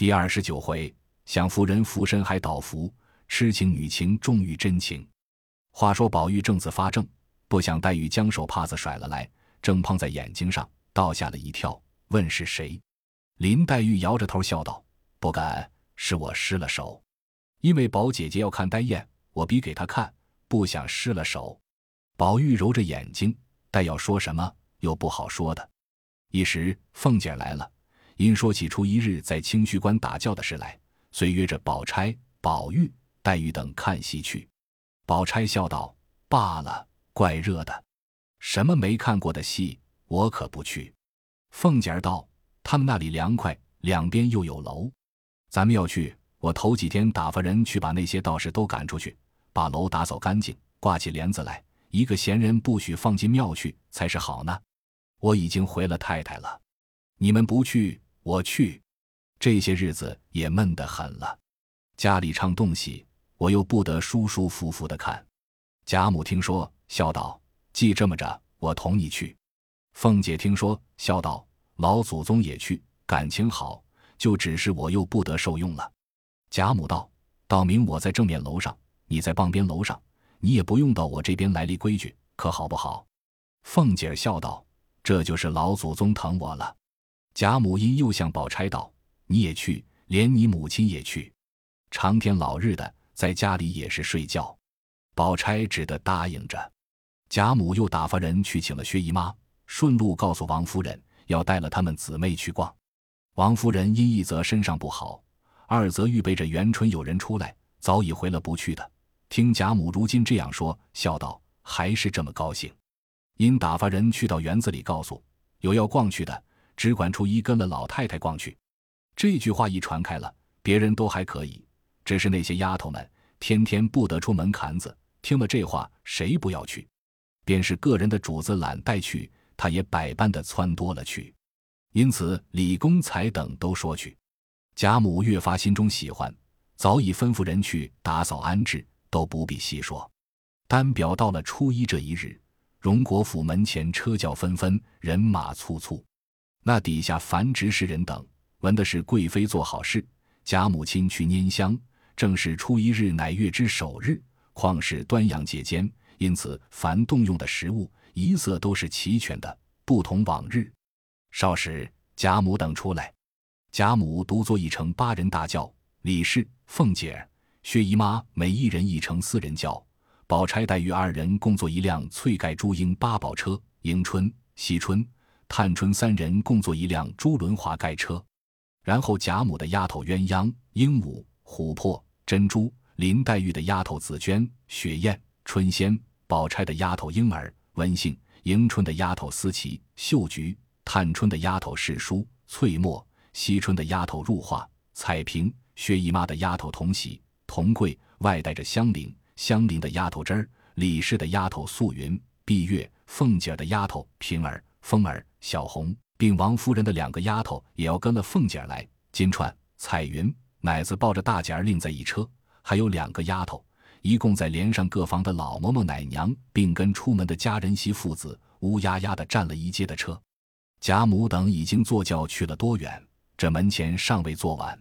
第29回，想扶人扶身还倒扶，痴情女情重于真情。话说宝玉正自发怔，不想黛玉将手帕子甩了来，正碰在眼睛上，倒吓了一跳，问是谁。林黛玉摇着头笑道：不敢，是我失了手。因为宝姐姐要看黛砚，我比给她看，不想失了手。宝玉揉着眼睛，但要说什么又不好说的。一时凤姐来了，因说起初一日在清虚观打醮的事来，遂约着宝钗、宝玉、黛玉等看戏去。宝钗笑道：罢了，怪热的，什么没看过的戏，我可不去。凤姐儿道：他们那里凉快，两边又有楼，咱们要去，我头几天打发人去把那些道士都赶出去，把楼打扫干净，挂起帘子来，一个闲人不许放进庙去才是好呢。我已经回了太太了，你们不去，我去，这些日子也闷得很了。家里唱动戏，我又不得舒舒服服的看。贾母听说，笑道：既这么着，我同你去。凤姐听说，笑道：老祖宗也去，感情好，就只是我又不得受用了。贾母道：道明我在正面楼上，你在傍边楼上，你也不用到我这边来立规矩，可好不好？凤姐儿笑道：这就是老祖宗疼我了。贾母因又向宝钗道：你也去，连你母亲也去，长天老日的在家里也是睡觉。宝钗只得答应着。贾母又打发人去请了薛姨妈，顺路告诉王夫人要带了他们姊妹去逛。王夫人因一则身上不好，二则预备着元春有人出来，早已回了不去的，听贾母如今这样说，笑道：还是这么高兴。因打发人去到园子里告诉，有要逛去的，只管初一跟了老太太逛去。这句话一传开了，别人都还可以，只是那些丫头们天天不得出门槛子，听了这话，谁不要去，便是个人的主子懒带去，他也百般的撺掇了去。因此李公才等都说去。贾母越发心中喜欢，早已吩咐人去打扫安置，都不必细说。单表到了初一这一日，荣国府门前车轿纷纷，人马簇簇。那底下凡执事人等，闻的是贵妃做好事，贾母亲去拈香，正是初一日乃月之首日，况是端阳节间，因此凡动用的食物一色都是齐全的，不同往日。少时，贾母等出来，贾母独坐一乘八人大轿，李氏、凤姐、薛姨妈每一人一乘四人轿，宝钗、黛玉二人共坐一辆翠盖朱缨八宝车，迎春、惜春、探春三人共坐一辆朱轮华盖车。然后贾母的丫头鸳鸯、鹦鹉、琥珀、珍珠，林黛玉的丫头紫娟、雪雁、春仙，宝钗的丫头莺儿、文杏，迎春的丫头思琪、秀菊，探春的丫头世书、翠墨，惜春的丫头入画、彩萍，薛姨妈的丫头同喜、同贵，外带着香菱，香菱的丫头枝儿，李氏的丫头素云、碧月，凤姐的丫头平儿、风儿、小红，并王夫人的两个丫头也要跟了凤姐来，金钏、彩云，奶子抱着大姐儿另在一车，还有两个丫头，一共在连上各房的老嬷嬷奶娘，并跟出门的家人媳父子，乌压压的占了一街的车。贾母等已经坐轿去了多远，这门前尚未坐完。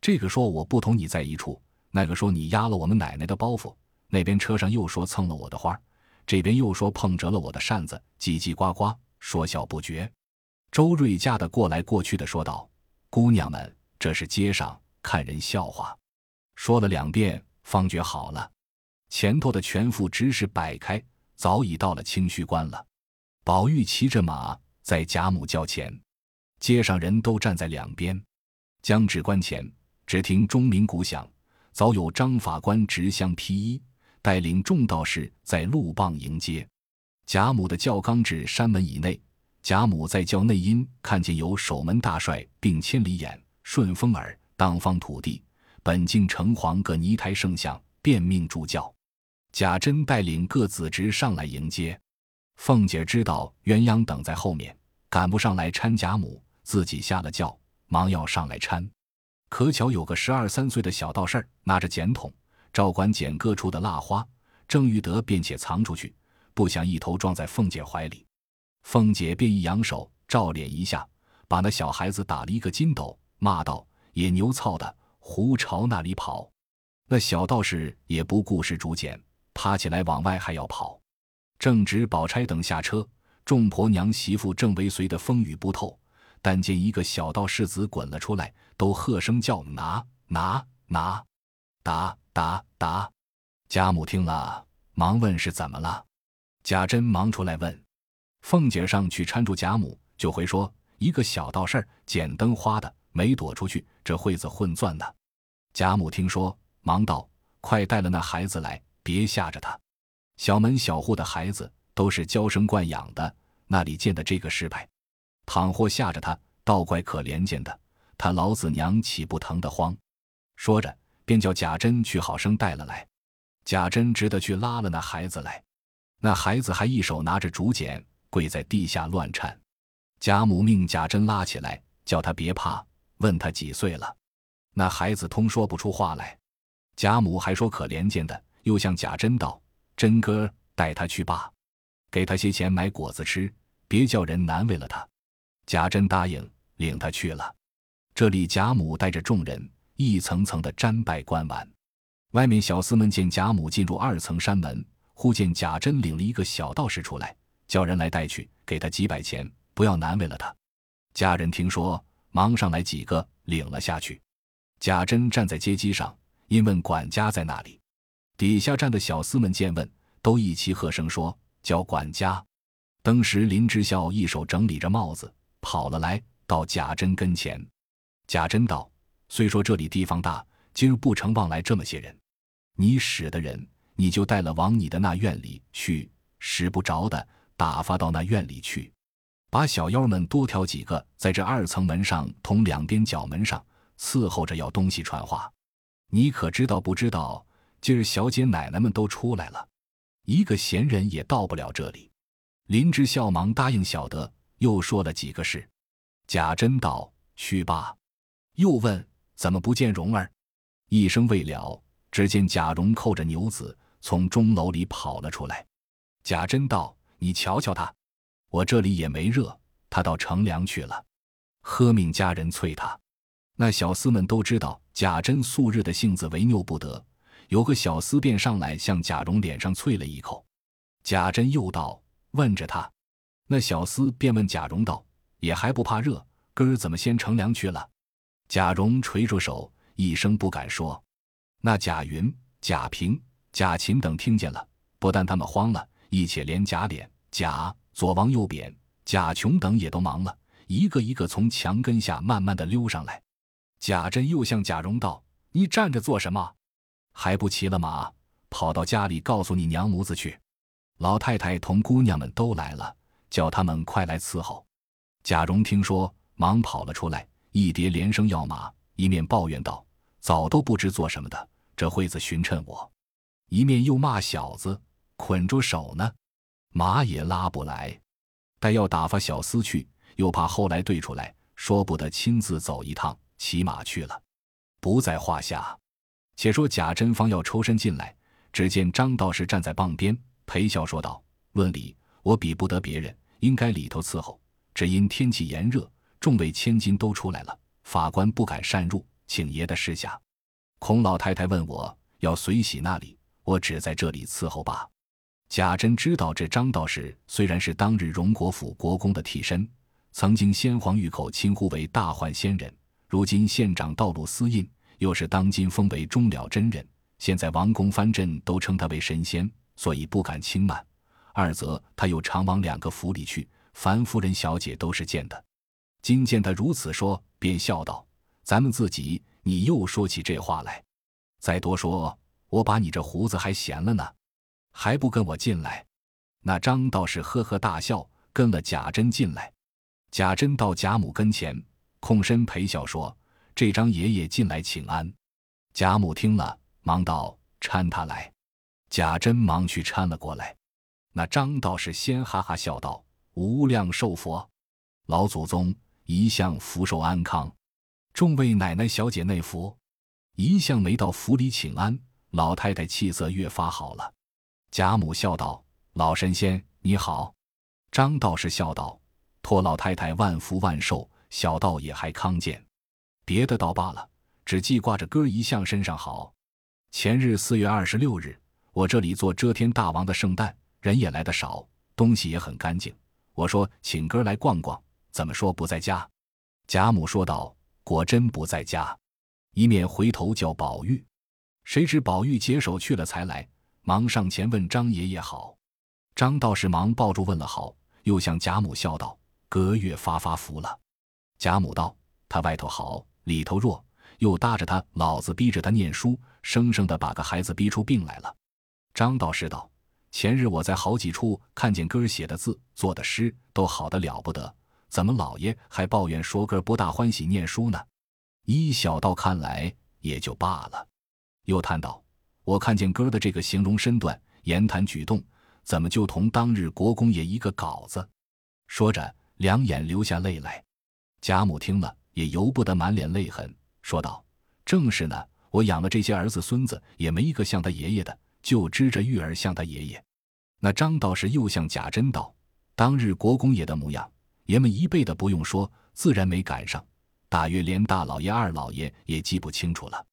这个说我不同你在一处，那个说你压了我们奶奶的包袱，那边车上又说蹭了我的花，这边又说碰折了我的扇子，叽叽呱呱，说笑不绝。周瑞家的过来过去的说道：姑娘们，这是街上看人笑话。说了两遍方觉好了。前头的全副执事摆开，早已到了清虚观了。宝玉骑着马在贾母轿前，街上人都站在两边。将至关前，只听钟鸣鼓响，早有张法官执香披衣，带领众道士在路傍迎接。贾母的轿刚至山门以内，贾母在轿内因看见有守门大帅，并千里眼、顺风耳、当方土地、本境城隍各泥台圣像，便命助教。贾珍带领各子侄上来迎接。凤姐知道鸳鸯等在后面，赶不上来搀贾母，自己下了轿，忙要上来搀。可巧有个12、13岁的小道士拿着剪筒，照管捡各处的蜡花，正欲得便且藏出去，不想一头撞在凤姐怀里。凤姐便一扬手，照脸一下，把那小孩子打了一个筋斗，骂道：也牛操的胡朝那里跑。那小道士也不顾时竹简，爬起来往外还要跑。正值宝钗等下车，众婆娘媳妇正围随的风雨不透，但见一个小道士子滚了出来，都喝声叫拿拿拿，打打打。贾母听了，忙问是怎么了。贾珍忙出来问，凤姐上去搀住贾母，就回说一个小道士捡灯花的，没躲出去，这会子混钻的。贾母听说，忙道：快带了那孩子来，别吓着他。小门小户的孩子都是娇生惯养的，那里见的这个失败，倘或吓着他，倒怪可怜见的，他老子娘岂不疼得慌。说着便叫贾珍去好生带了来。贾珍只得去拉了那孩子来，那孩子还一手拿着竹简，跪在地下乱颤。贾母命贾珍拉起来，叫他别怕，问他几岁了。那孩子通说不出话来。贾母还说可怜见的，又向贾珍道：珍哥，带他去吧，给他些钱买果子吃，别叫人难为了他。贾珍答应，领他去了。这里贾母带着众人一层层的瞻拜观玩。外面小厮们见贾母进入二层山门，忽见贾珍领了一个小道士出来，叫人来带去，给他几百钱，不要难为了他。家人听说，忙上来几个领了下去。贾珍站在阶基上，因问管家在哪里。底下站的小厮们见问，都一齐喝声说叫管家。当时林之孝一手整理着帽子，跑了来到贾珍跟前。贾珍道：虽说这里地方大，今儿不成望来这么些人。你使的人，你就带了往你的那院里去，使不着的，打发到那院里去，把小妖们多挑几个在这二层门上同两边角门上伺候着要东西传话。你可知道不知道，今儿小姐奶奶们都出来了，一个闲人也到不了这里。林之孝忙答应晓得，又说了几个事。贾珍道：去吧。又问：怎么不见蓉儿？一声未了，只见贾蓉扣着牛子从钟楼里跑了出来。贾珍道：你瞧瞧他，我这里也没热，他到乘凉去了，喝命家人催他。那小厮们都知道贾珍素日的性子违拗不得，有个小厮便上来向贾蓉脸上啐了一口。贾珍又道：问着他。那小厮便问贾蓉道：也还不怕热，哥儿怎么先乘凉去了？贾蓉垂住手，一声不敢说。那贾云、贾平、贾琴等听见了，不但他们慌了，一且连贾琏、贾左王右扁、贾琼等也都忙了，一个一个从墙根下慢慢的溜上来。贾珍又向贾蓉道：你站着做什么？还不骑了马，跑到家里告诉你娘母子去。老太太同姑娘们都来了，叫他们快来伺候。贾蓉听说，忙跑了出来，一叠连声要马，一面抱怨道：早都不知做什么的，这会子寻趁我。一面又骂小子捆住手呢，马也拉不来。但要打发小厮去，又怕后来对出来，说不得亲自走一趟，骑马去了，不在话下。且说贾珍方要抽身进来，只见张道士站在傍边，陪笑说道：论理我比不得别人，应该里头伺候，只因天气炎热，众位千金都出来了，法官不敢擅入，请爷的示下。孔老太太问我要随喜那里，我只在这里伺候吧。贾珍知道这张道士虽然是当日荣国府国公的替身，曾经先皇御口亲呼为大幻仙人，如今县长道路司印，又是当今封为终了真人，现在王公藩镇都称他为神仙，所以不敢轻慢。二则他又常往两个府里去，凡夫人小姐都是见的。今见他如此说，便笑道：咱们自己，你又说起这话来，再多说我把你这胡子还闲了呢，还不跟我进来。那张道士呵呵大笑，跟了贾珍进来。贾珍到贾母跟前，控身陪笑说：这张爷爷进来请安。贾母听了，忙道：搀他来。贾珍忙去搀了过来。那张道士先哈哈笑道：无量寿佛，老祖宗一向福寿安康，众位奶奶小姐内福。一向没到府里请安，老太太气色越发好了。贾母笑道：老神仙你好。张道士笑道：托老太太万福万寿，小道也还康健。别的倒罢了，只记挂着歌一项身上好。前日4月26日，我这里做遮天大王的圣诞，人也来得少，东西也很干净。我说请哥来逛逛，怎么说不在家？贾母说道，果真不在家，以免回头叫宝玉。谁知宝玉接手去了才来，忙上前问张爷爷好。张道士忙抱住问了好，又向贾母笑道，隔月发福了。贾母道，他外头好里头弱，又搭着他老子逼着他念书，生生的把个孩子逼出病来了。张道士道，前日我在好几处看见哥写的字做的诗都好得了不得，怎么老爷还抱怨说哥不大欢喜念书呢？依小道看来也就罢了。又叹道，我看见哥的这个形容身段言谈举动，怎么就同当日国公爷一个稿子？说着两眼流下泪来。贾母听了也由不得满脸泪痕，说道，正是呢，我养了这些儿子孙子也没一个像他爷爷的，就支着玉儿像他爷爷。那张道士又向贾珍道，当日国公爷的模样，爷们一辈的不用说，自然没赶上，大约连大老爷二老爷也记不清楚了。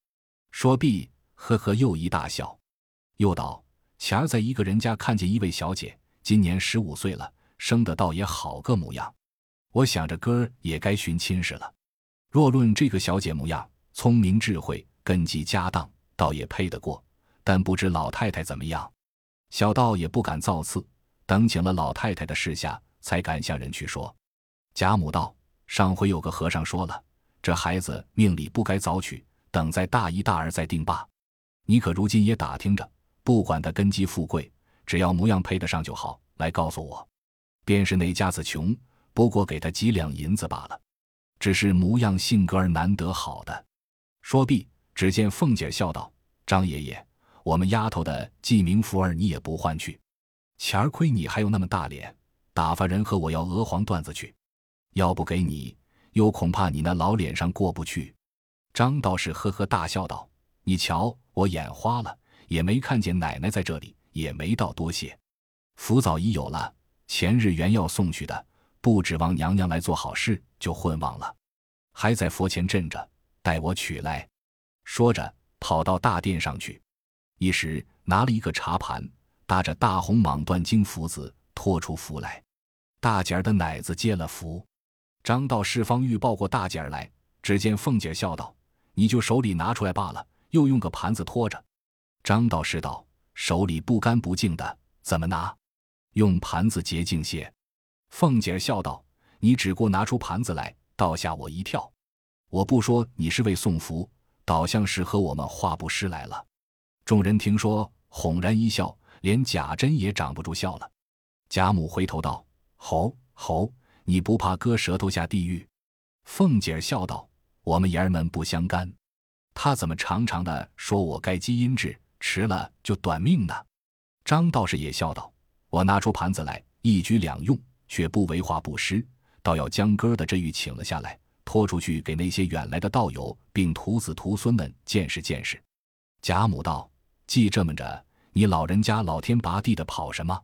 说毕，呵呵又一大笑。又道，前儿在一个人家看见一位小姐，今年15岁了，生得倒也好个模样。我想着哥儿也该寻亲事了。若论这个小姐模样，聪明智慧，根基家当，倒也配得过，但不知老太太怎么样。小道也不敢造次，等请了老太太的事下，才敢向人去说。贾母道，上回有个和尚说了，这孩子命里不该早娶，等在大一大二再定罢。你可如今也打听着，不管他根基富贵，只要模样配得上就好，来告诉我。便是那家子穷，不过给他几两银子罢了，只是模样性格儿难得好的。说毕，只见凤姐笑道，张爷爷，我们丫头的记名符儿你也不换去，前儿亏你还有那么大脸，打发人和我要鹅黄缎子去，要不给你，又恐怕你那老脸上过不去。张道士呵呵大笑道，你瞧我眼花了，也没看见奶奶在这里，也没道多谢。符早已有了，前日原要送去的，不指望娘娘来做好事，就混忘了，还在佛前镇着，待我取来。说着跑到大殿上去，一时拿了一个茶盘，搭着大红蟒缎经符子，托出符来。大姐儿的奶子接了符。张道士方欲抱过大姐儿来，只见凤姐笑道，你就手里拿出来罢了，又用个盘子托着。张道士道，手里不干不净的，怎么拿？用盘子洁净些。凤姐笑道，你只顾拿出盘子来，倒吓我一跳，我不说你是为送福，倒像是和我们话不失来了。众人听说，哄然一笑，连贾珍也长不住笑了。贾母回头道，吼你不怕割舌头下地狱？凤姐笑道，我们爷儿们不相干，他怎么常常的说我该积阴质，迟了就短命呢？张道士也笑道，我拿出盘子来，一举两用，却不为话不失，倒要将哥的这玉请了下来，拖出去给那些远来的道友并徒子徒孙们见识见识。贾母道，既这么着，你老人家老天拔地的跑什么？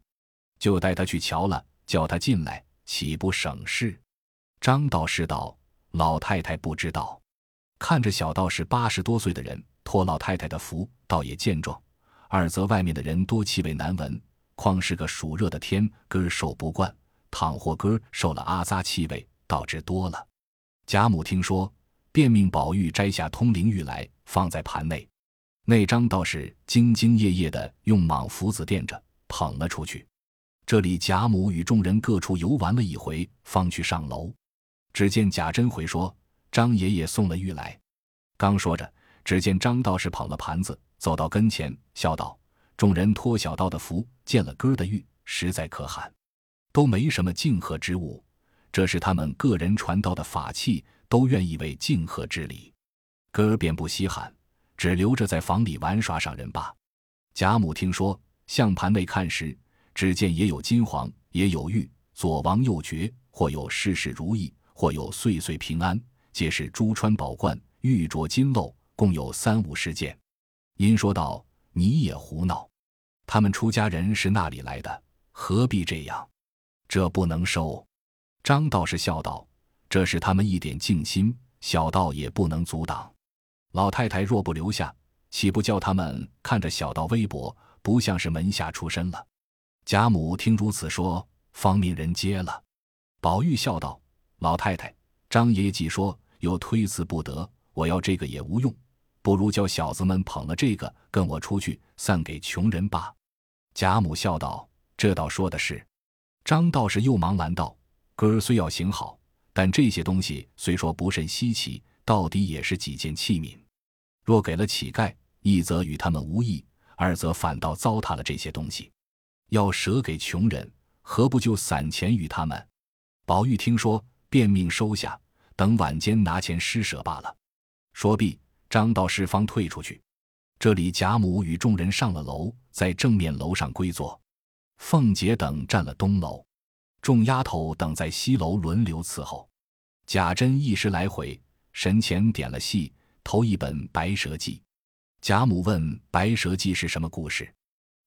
就带他去瞧了，叫他进来，岂不省事？张道士道，老太太不知道，看着小道士80多岁的人托老太太的福，倒也健壮，二则外面的人多气味难闻，况是个暑热的天，哥受不惯，倘或哥受了阿扎气味，倒知多了。贾母听说，便命宝玉摘下通灵玉来，放在盘内。那张道士兢兢业业地用蟒符子垫着，捧了出去。这里贾母与众人各处游玩了一回，方去上楼。只见贾珍回说，张爷爷送了玉来。刚说着，只见张道士捧了盘子，走到跟前，笑道，众人托小道的福，见了哥的玉，实在可罕，都没什么敬贺之物，这是他们个人传道的法器，都愿意为敬贺之礼。哥儿便不稀罕，只留着在房里玩耍上人罢。贾母听说，向盘内看时，只见也有金黄，也有玉，左王右爵，或有事事如意，或有岁岁平安，皆是珠穿宝冠，玉镯金镂，共有30-50件。因说道，你也胡闹，他们出家人是那里来的，何必这样？这不能收。张道士笑道，这是他们一点静心，小道也不能阻挡。老太太若不留下，岂不叫他们看着小道微薄，不像是门下出身了？贾母听如此说，方命人接了。宝玉笑道：老太太，张爷爷既说又推辞不得，我要这个也无用，不如叫小子们捧了这个跟我出去散给穷人吧。贾母笑道：这倒说的是。张道士又忙拦道：哥儿虽要行好，但这些东西虽说不甚稀奇，到底也是几件器皿，若给了乞丐，一则与他们无益，二则反倒糟蹋了这些东西。要舍给穷人，何不就散钱与他们？宝玉听说，便命收下，等晚间拿钱施舍罢了。说毕，张道士方退出去。这里贾母与众人上了楼，在正面楼上归坐，凤姐等占了东楼，众丫头等在西楼轮流伺候。贾珍一时来回，神前点了戏，头一本《白蛇记》。贾母问《白蛇记》是什么故事，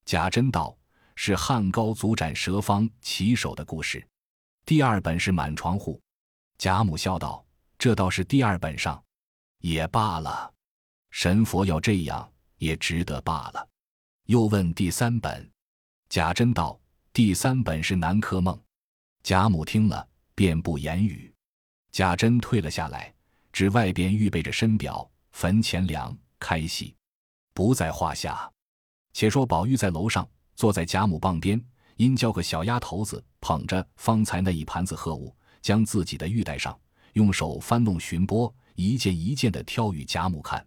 贾珍道：是汉高祖斩蛇方起手的故事。第二本是《满床户》。贾母笑道：这倒是第二本上，也罢了，神佛要这样也值得罢了。又问第三本，贾珍道：第三本是《南柯梦》。贾母听了，便不言语。贾珍退了下来，指外边预备着身表、坟前粮、开席，不在话下。且说宝玉在楼上坐在贾母傍边，因叫个小丫头子捧着方才那一盘子贺物，将自己的玉带上，用手翻弄寻剥，一件一件地挑与贾母看。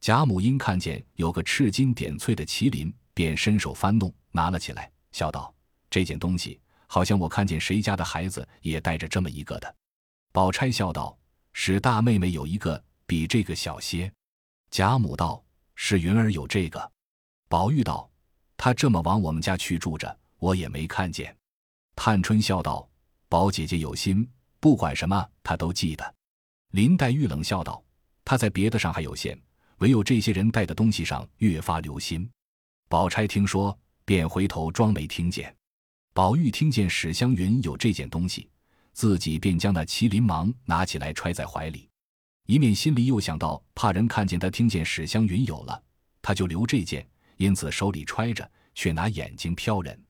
贾母因看见有个赤金点翠的麒麟，便伸手翻弄，拿了起来，笑道：这件东西好像我看见谁家的孩子也带着这么一个的。宝钗笑道：史大妹妹有一个比这个小些。贾母道：史云儿有这个。宝玉道：她这么往我们家去住着，我也没看见。探春笑道：宝姐姐有心，不管什么她都记得。林黛玉冷笑道：她在别的上还有限，唯有这些人带的东西上越发留心。宝钗听说，便回头装没听见。宝玉听见史湘云有这件东西，自己便将那麒麟忙拿起来揣在怀里，一面心里又想到怕人看见他听见史湘云有了，他就留这件，因此手里揣着，却拿眼睛瞟人。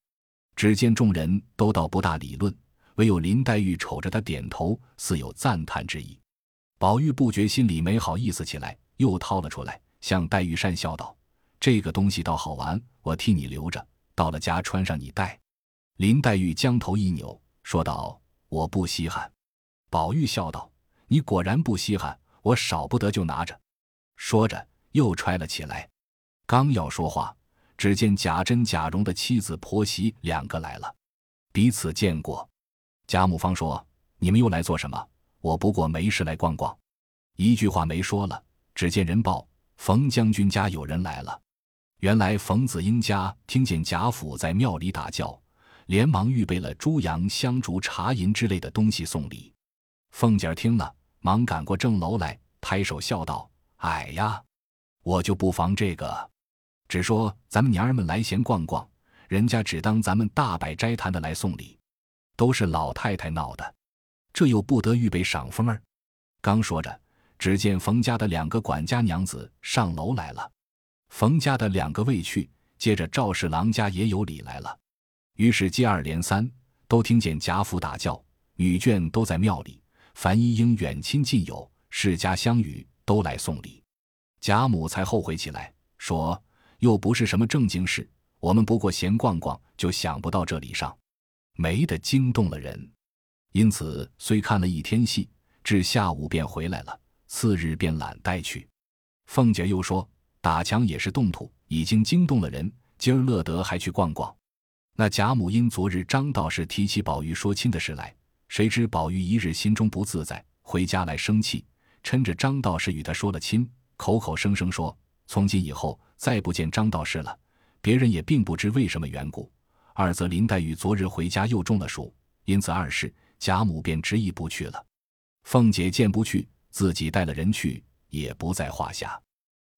只见众人都倒不大理论，唯有林黛玉瞅着他点头，似有赞叹之意。宝玉不觉心里没好意思起来，又掏了出来，向黛玉讪笑道：这个东西倒好玩，我替你留着，到了家穿上你戴。林黛玉将头一扭，说道：我不稀罕。宝玉笑道：你果然不稀罕，我少不得就拿着。说着又揣了起来。刚要说话，只见贾珍贾蓉的妻子婆媳两个来了，彼此见过。贾母方说：你们又来做什么？我不过没事来逛逛。一句话没说了，只见人报：冯将军家有人来了。原来冯子英家听见贾府在庙里打叫，连忙预备了猪羊香烛茶银之类的东西送礼。凤姐儿听了，忙赶过正楼来，拍手笑道：哎呀，我就不妨这个，只说咱们娘儿们来闲逛逛，人家只当咱们大摆斋坛的来送礼，都是老太太闹的，这又不得预备赏风儿。刚说着，只见冯家的两个管家娘子上楼来了，冯家的两个未去，接着赵侍郎家也有礼来了。于是接二连三都听见贾府打叫，女眷都在庙里，凡一应远亲近友、世家乡语都来送礼。贾母才后悔起来，说：又不是什么正经事，我们不过闲逛逛，就想不到这礼上，没得惊动了人。因此虽看了一天戏，至下午便回来了，次日便懒带去。凤姐又说：打墙也是动土，已经惊动了人，今儿乐得还去逛逛。那贾母因昨日张道士提起宝玉说亲的事来，谁知宝玉一日心中不自在，回家来生气，趁着张道士与他说了亲，口口声声说：从今以后再不见张道士了。别人也并不知为什么缘故。二则林黛玉昨日回家又中了暑，因此二事，贾母便执意不去了。凤姐见不去，自己带了人去，也不在话下。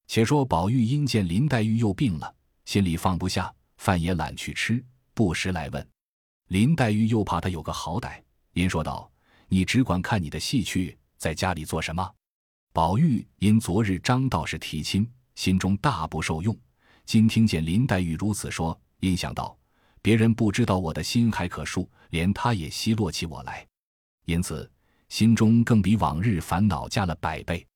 且说宝玉因见林黛玉又病了，心里放不下，饭也懒去吃，不时来问。林黛玉又怕他有个好歹，因说道：你只管看你的戏去，在家里做什么？宝玉因昨日张道士提亲，心中大不受用，今听见林黛玉如此说，因想到别人不知道我的心还可恕，连他也奚落起我来，因此心中更比往日烦恼加了100倍。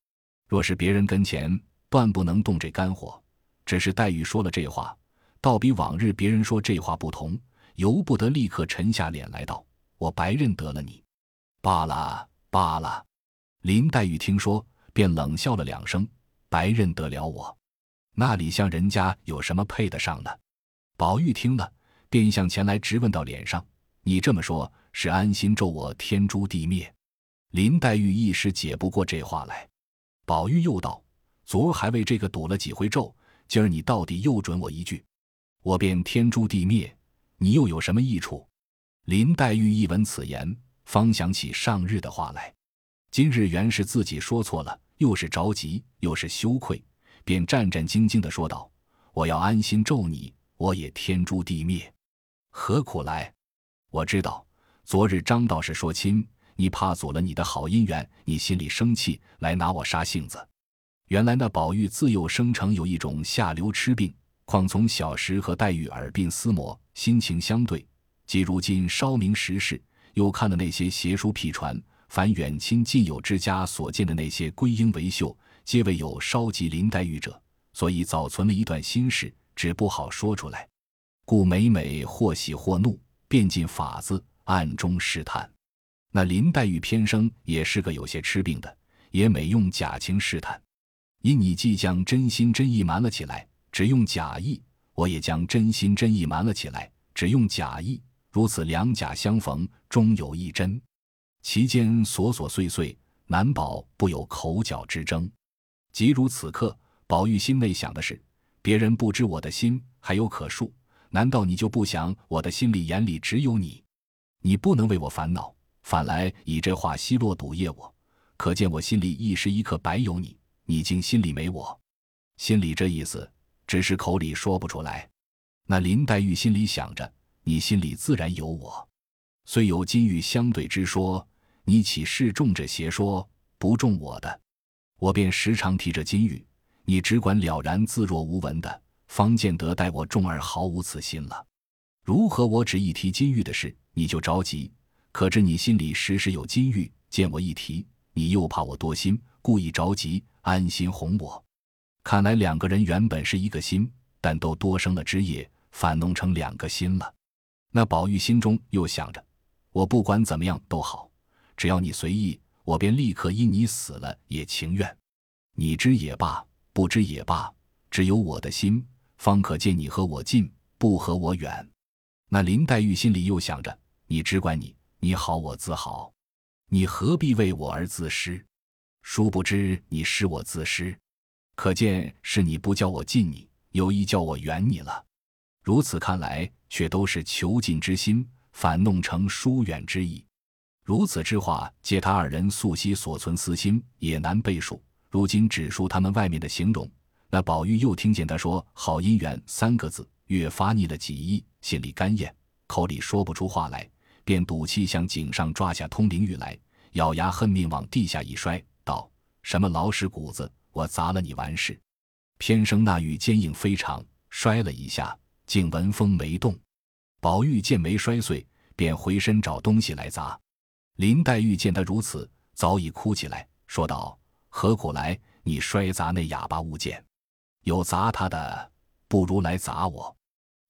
若是别人跟前，断不能动这肝火，只是黛玉说了这话，倒比往日别人说这话不同，由不得立刻沉下脸来道：我白认得了你，罢了罢了。林黛玉听说，便冷笑了2声，白认得了我，那里像人家有什么配得上呢？宝玉听了，便向前来直问到脸上，你这么说是安心咒我天诛地灭？林黛玉一时解不过这话来。宝玉又道：昨儿还为这个赌了几回咒，今儿你到底又准我一句，我便天诛地灭，你又有什么益处？林黛玉一闻此言，方想起上日的话来，今日原是自己说错了，又是着急又是羞愧，便战战兢兢地说道：我要安心咒你，我也天诛地灭，何苦来？我知道昨日张道士说亲，你怕阻了你的好姻缘，你心里生气，来拿我杀性子。原来那宝玉自幼生成有一种下流痴病，况从小时和黛玉耳鬓厮磨，心情相对，即如今稍明时事，又看了那些邪书辟传，凡远亲近友之家所见的那些归因为秀，皆为有稍及林黛玉者，所以早存了一段心事，只不好说出来，故每每或喜或怒，便尽法子暗中试探。那林黛玉偏生也是个有些痴病的，也每用假情试探，因你既将真心真意瞒了起来，只用假意，我也将真心真意瞒了起来，只用假意，如此两假相逢，终有一真，其间琐琐碎碎，难保不有口角之争。即如此刻，宝玉心内想的是，别人不知我的心还有可恕，难道你就不想我的心里眼里只有你？你不能为我烦恼，反来以这话奚落赌业我，可见我心里一时一刻白有你，你竟心里没我。心里这意思，只是口里说不出来。那林黛玉心里想着，你心里自然有我，虽有金玉相对之说，你岂是中这邪说，不中我的？我便时常提着金玉，你只管了然自若无闻的，方见得待我中而毫无此心了。如何我只一提金玉的事，你就着急？可知你心里时时有金玉，见我一提，你又怕我多心，故意着急，安心哄我。看来2个人原本是一个心，但都多生了枝叶，反弄成2个心了。那宝玉心中又想着，我不管怎么样都好，只要你随意，我便立刻因你死了也情愿。你知也罢，不知也罢，只有我的心，方可见你和我近，不和我远。那林黛玉心里又想着，你只管你，你好我自好，你何必为我而自失？殊不知你是我自失，可见是你不叫我近你，有意叫我远你了。如此看来，却都是求近之心，反弄成疏远之意。如此之话，借他2人素昔所存私心，也难背述，如今只述他们外面的形容。那宝玉又听见他说好姻缘3个字，越发腻了几意，心里干咽，口里说不出话来，便赌气向井上抓下通灵玉来，咬牙恨命往地下一摔，道：什么老屎谷子，我砸了你完事。偏生那玉坚硬非常，摔了一下，竟闻风没动。宝玉见没摔碎，便回身找东西来砸。林黛玉见他如此，早已哭起来，说道：何苦来？你摔砸那哑巴物件，有砸他的，不如来砸我。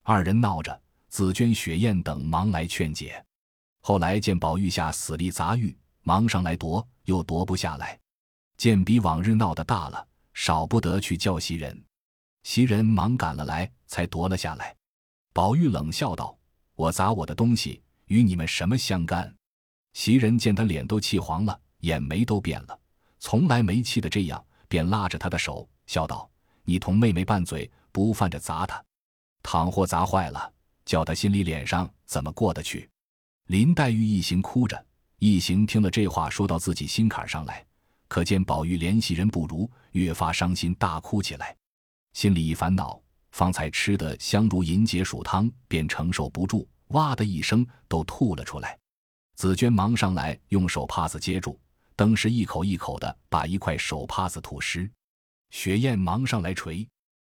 2人闹着，紫鹃、雪雁等忙来劝解。后来见宝玉下死力砸玉，忙上来夺，又夺不下来。见比往日闹得大了，少不得去叫袭人。袭人忙赶了来，才夺了下来。宝玉冷笑道：我砸我的东西，与你们什么相干？袭人见他脸都气黄了，眼眉都变了，从来没气得这样，便拉着他的手笑道：你同妹妹拌嘴，不犯着砸他，倘或砸坏了，叫他心里脸上怎么过得去？林黛玉一行哭着，一行听了这话说到自己心坎上来，可见宝玉怜袭人不如，越发伤心大哭起来。心里一烦恼，方才吃的香如银解暑汤便承受不住，哇的一声都吐了出来。紫娟忙上来用手帕子接住，登时一口一口地把一块手帕子吐湿。雪雁忙上来捶。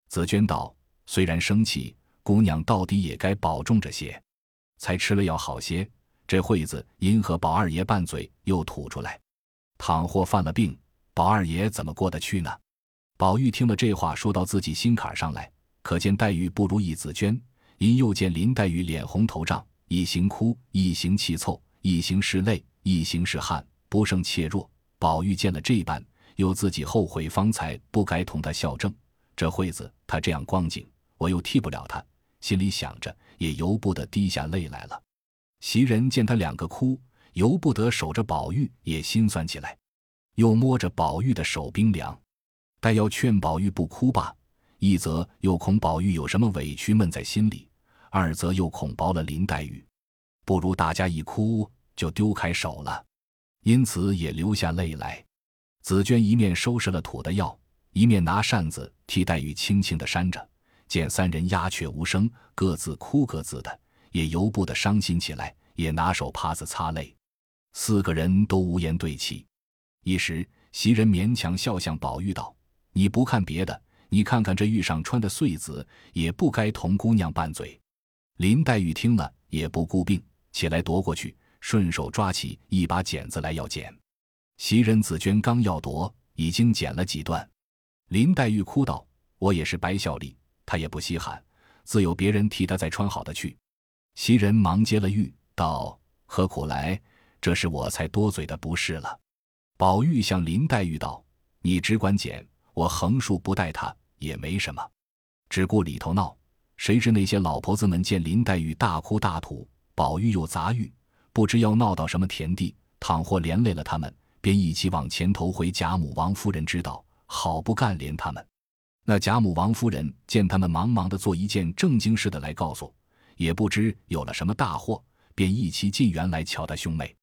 紫娟道：“虽然生气，姑娘到底也该保重着些，才吃了药好些。这会子因和宝二爷拌嘴，又吐出来，倘或犯了病，宝二爷怎么过得去呢？”宝玉听了这话，说到自己心坎上来，可见黛玉不如意紫娟，因又见林黛玉脸红头胀，一行哭，一行气凑，一行是泪，一行是汗，不胜怯弱。宝玉见了这般，又自己后悔方才不该同他校正，这会子他这样光景，我又替不了他，心里想着，也由不得滴下泪来了。袭人见他两个哭，由不得守着宝玉也心酸起来，又摸着宝玉的手冰凉，但要劝宝玉不哭吧，一则又恐宝玉有什么委屈闷在心里，二则又恐薄了林黛玉，不如大家一哭就丢开手了，因此也流下泪来。紫娟一面收拾了吐的药，一面拿扇子替黛玉轻轻地扇着，见三人鸦雀无声，各自哭各自的，也由不得伤心起来，也拿手帕子擦泪。四个人都无言对泣。一时袭人勉强笑向宝玉道：“你不看别的，你看看这玉上穿的穗子，也不该同姑娘拌嘴。”林黛玉听了也不顾病，起来夺过去，顺手抓起一把剪子来要剪。袭人紫娟刚要夺，已经剪了几段。林黛玉哭道：“我也是白效力，她也不稀罕，自有别人替她再穿好的去。”袭人忙接了玉道：“何苦来，这是我才多嘴的不是了。”宝玉向林黛玉道：“你只管剪，我横竖不带她也没什么，只顾里头闹。”谁知那些老婆子们见林黛玉大哭大吐，宝玉又砸玉，不知要闹到什么田地，倘或连累了他们，便一起往前头回贾母王夫人知道，好不干连他们。那贾母王夫人见他们忙忙地做一件正经事的来告诉，也不知有了什么大祸，便一起进园来瞧他兄妹。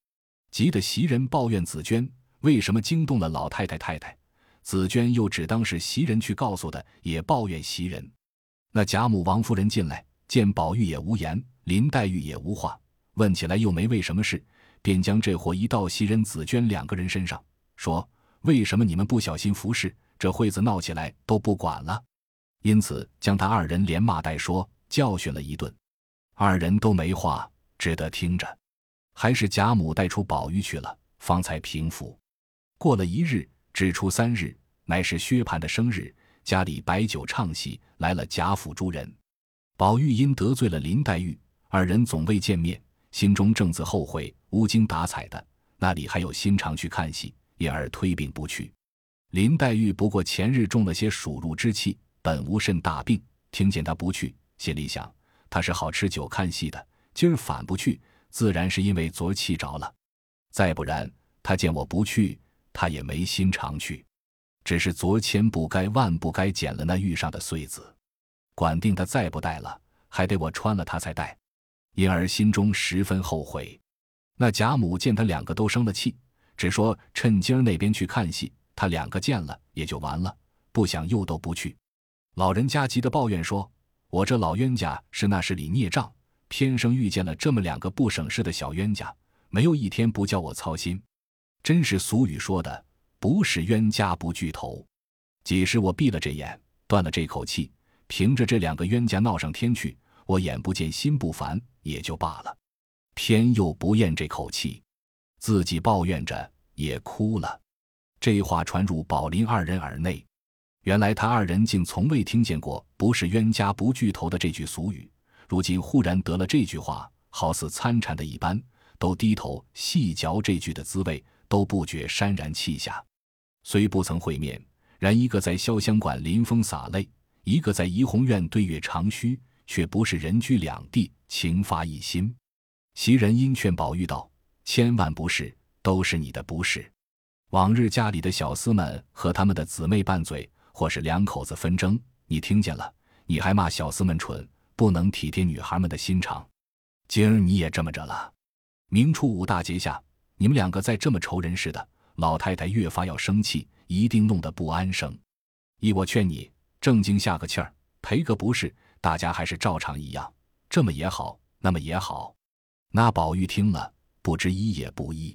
急得袭人抱怨紫娟为什么惊动了老太太太太，紫娟又只当是袭人去告诉的，也抱怨袭人。那贾母王夫人进来，见宝玉也无言，林黛玉也无话，问起来又没为什么事，便将这活一到袭人紫娟两个人身上，说：“为什么你们不小心服侍，这会子闹起来都不管了？”因此将他二人连骂带说，教训了一顿。二人都没话，只得听着。还是贾母带出宝玉去了，方才平复。过了一日，至初三日，乃是薛蟠的生日，家里摆酒唱戏，来了贾府诸人。宝玉因得罪了林黛玉，二人总未见面，心中正自后悔，无精打采的，那里还有心肠去看戏，因而推病不去。林黛玉不过前日中了些暑入之气，本无甚大病，听见他不去，心里想，他是好吃酒看戏的，今儿反不去，自然是因为昨儿气着了，再不然他见我不去，他也没心肠去，只是昨千不该万不该捡了那玉上的穗子，管定他再不戴了，还得我穿了他才戴，因而心中十分后悔。那贾母见他两个都生了气，只说趁今儿那边去看戏，他两个见了也就完了，不想又都不去。老人家急得抱怨说：“我这老冤家是那是里孽障，偏生遇见了这么两个不省事的小冤家，没有一天不叫我操心，真是俗语说的，不是冤家不聚头。即使我闭了这眼，断了这口气，凭着这两个冤家闹上天去，我眼不见心不烦也就罢了，偏又不咽这口气，自己抱怨着也哭了。”这话传入宝林二人耳内，原来他二人竟从未听见过不是冤家不聚头的这句俗语，如今忽然得了这句话，好似参禅的一般，都低头细嚼这句的滋味，都不觉潸然泣下。虽不曾会面，然一个在潇湘馆临风洒泪，一个在怡红院对月长吁，却不是人居两地，情发一心。袭人因劝宝玉道：“千万不是，都是你的不是。往日家里的小厮们和他们的姊妹拌嘴，或是两口子纷争，你听见了，你还骂小厮们蠢，不能体贴女孩们的心肠。今儿你也这么着了，明初五大节下，你们两个再这么仇人似的，老太太越发要生气，一定弄得不安生。依我劝你，正经下个气儿，赔个不是，大家还是照常一样，这么也好，那么也好。”那宝玉听了，不知依也不依。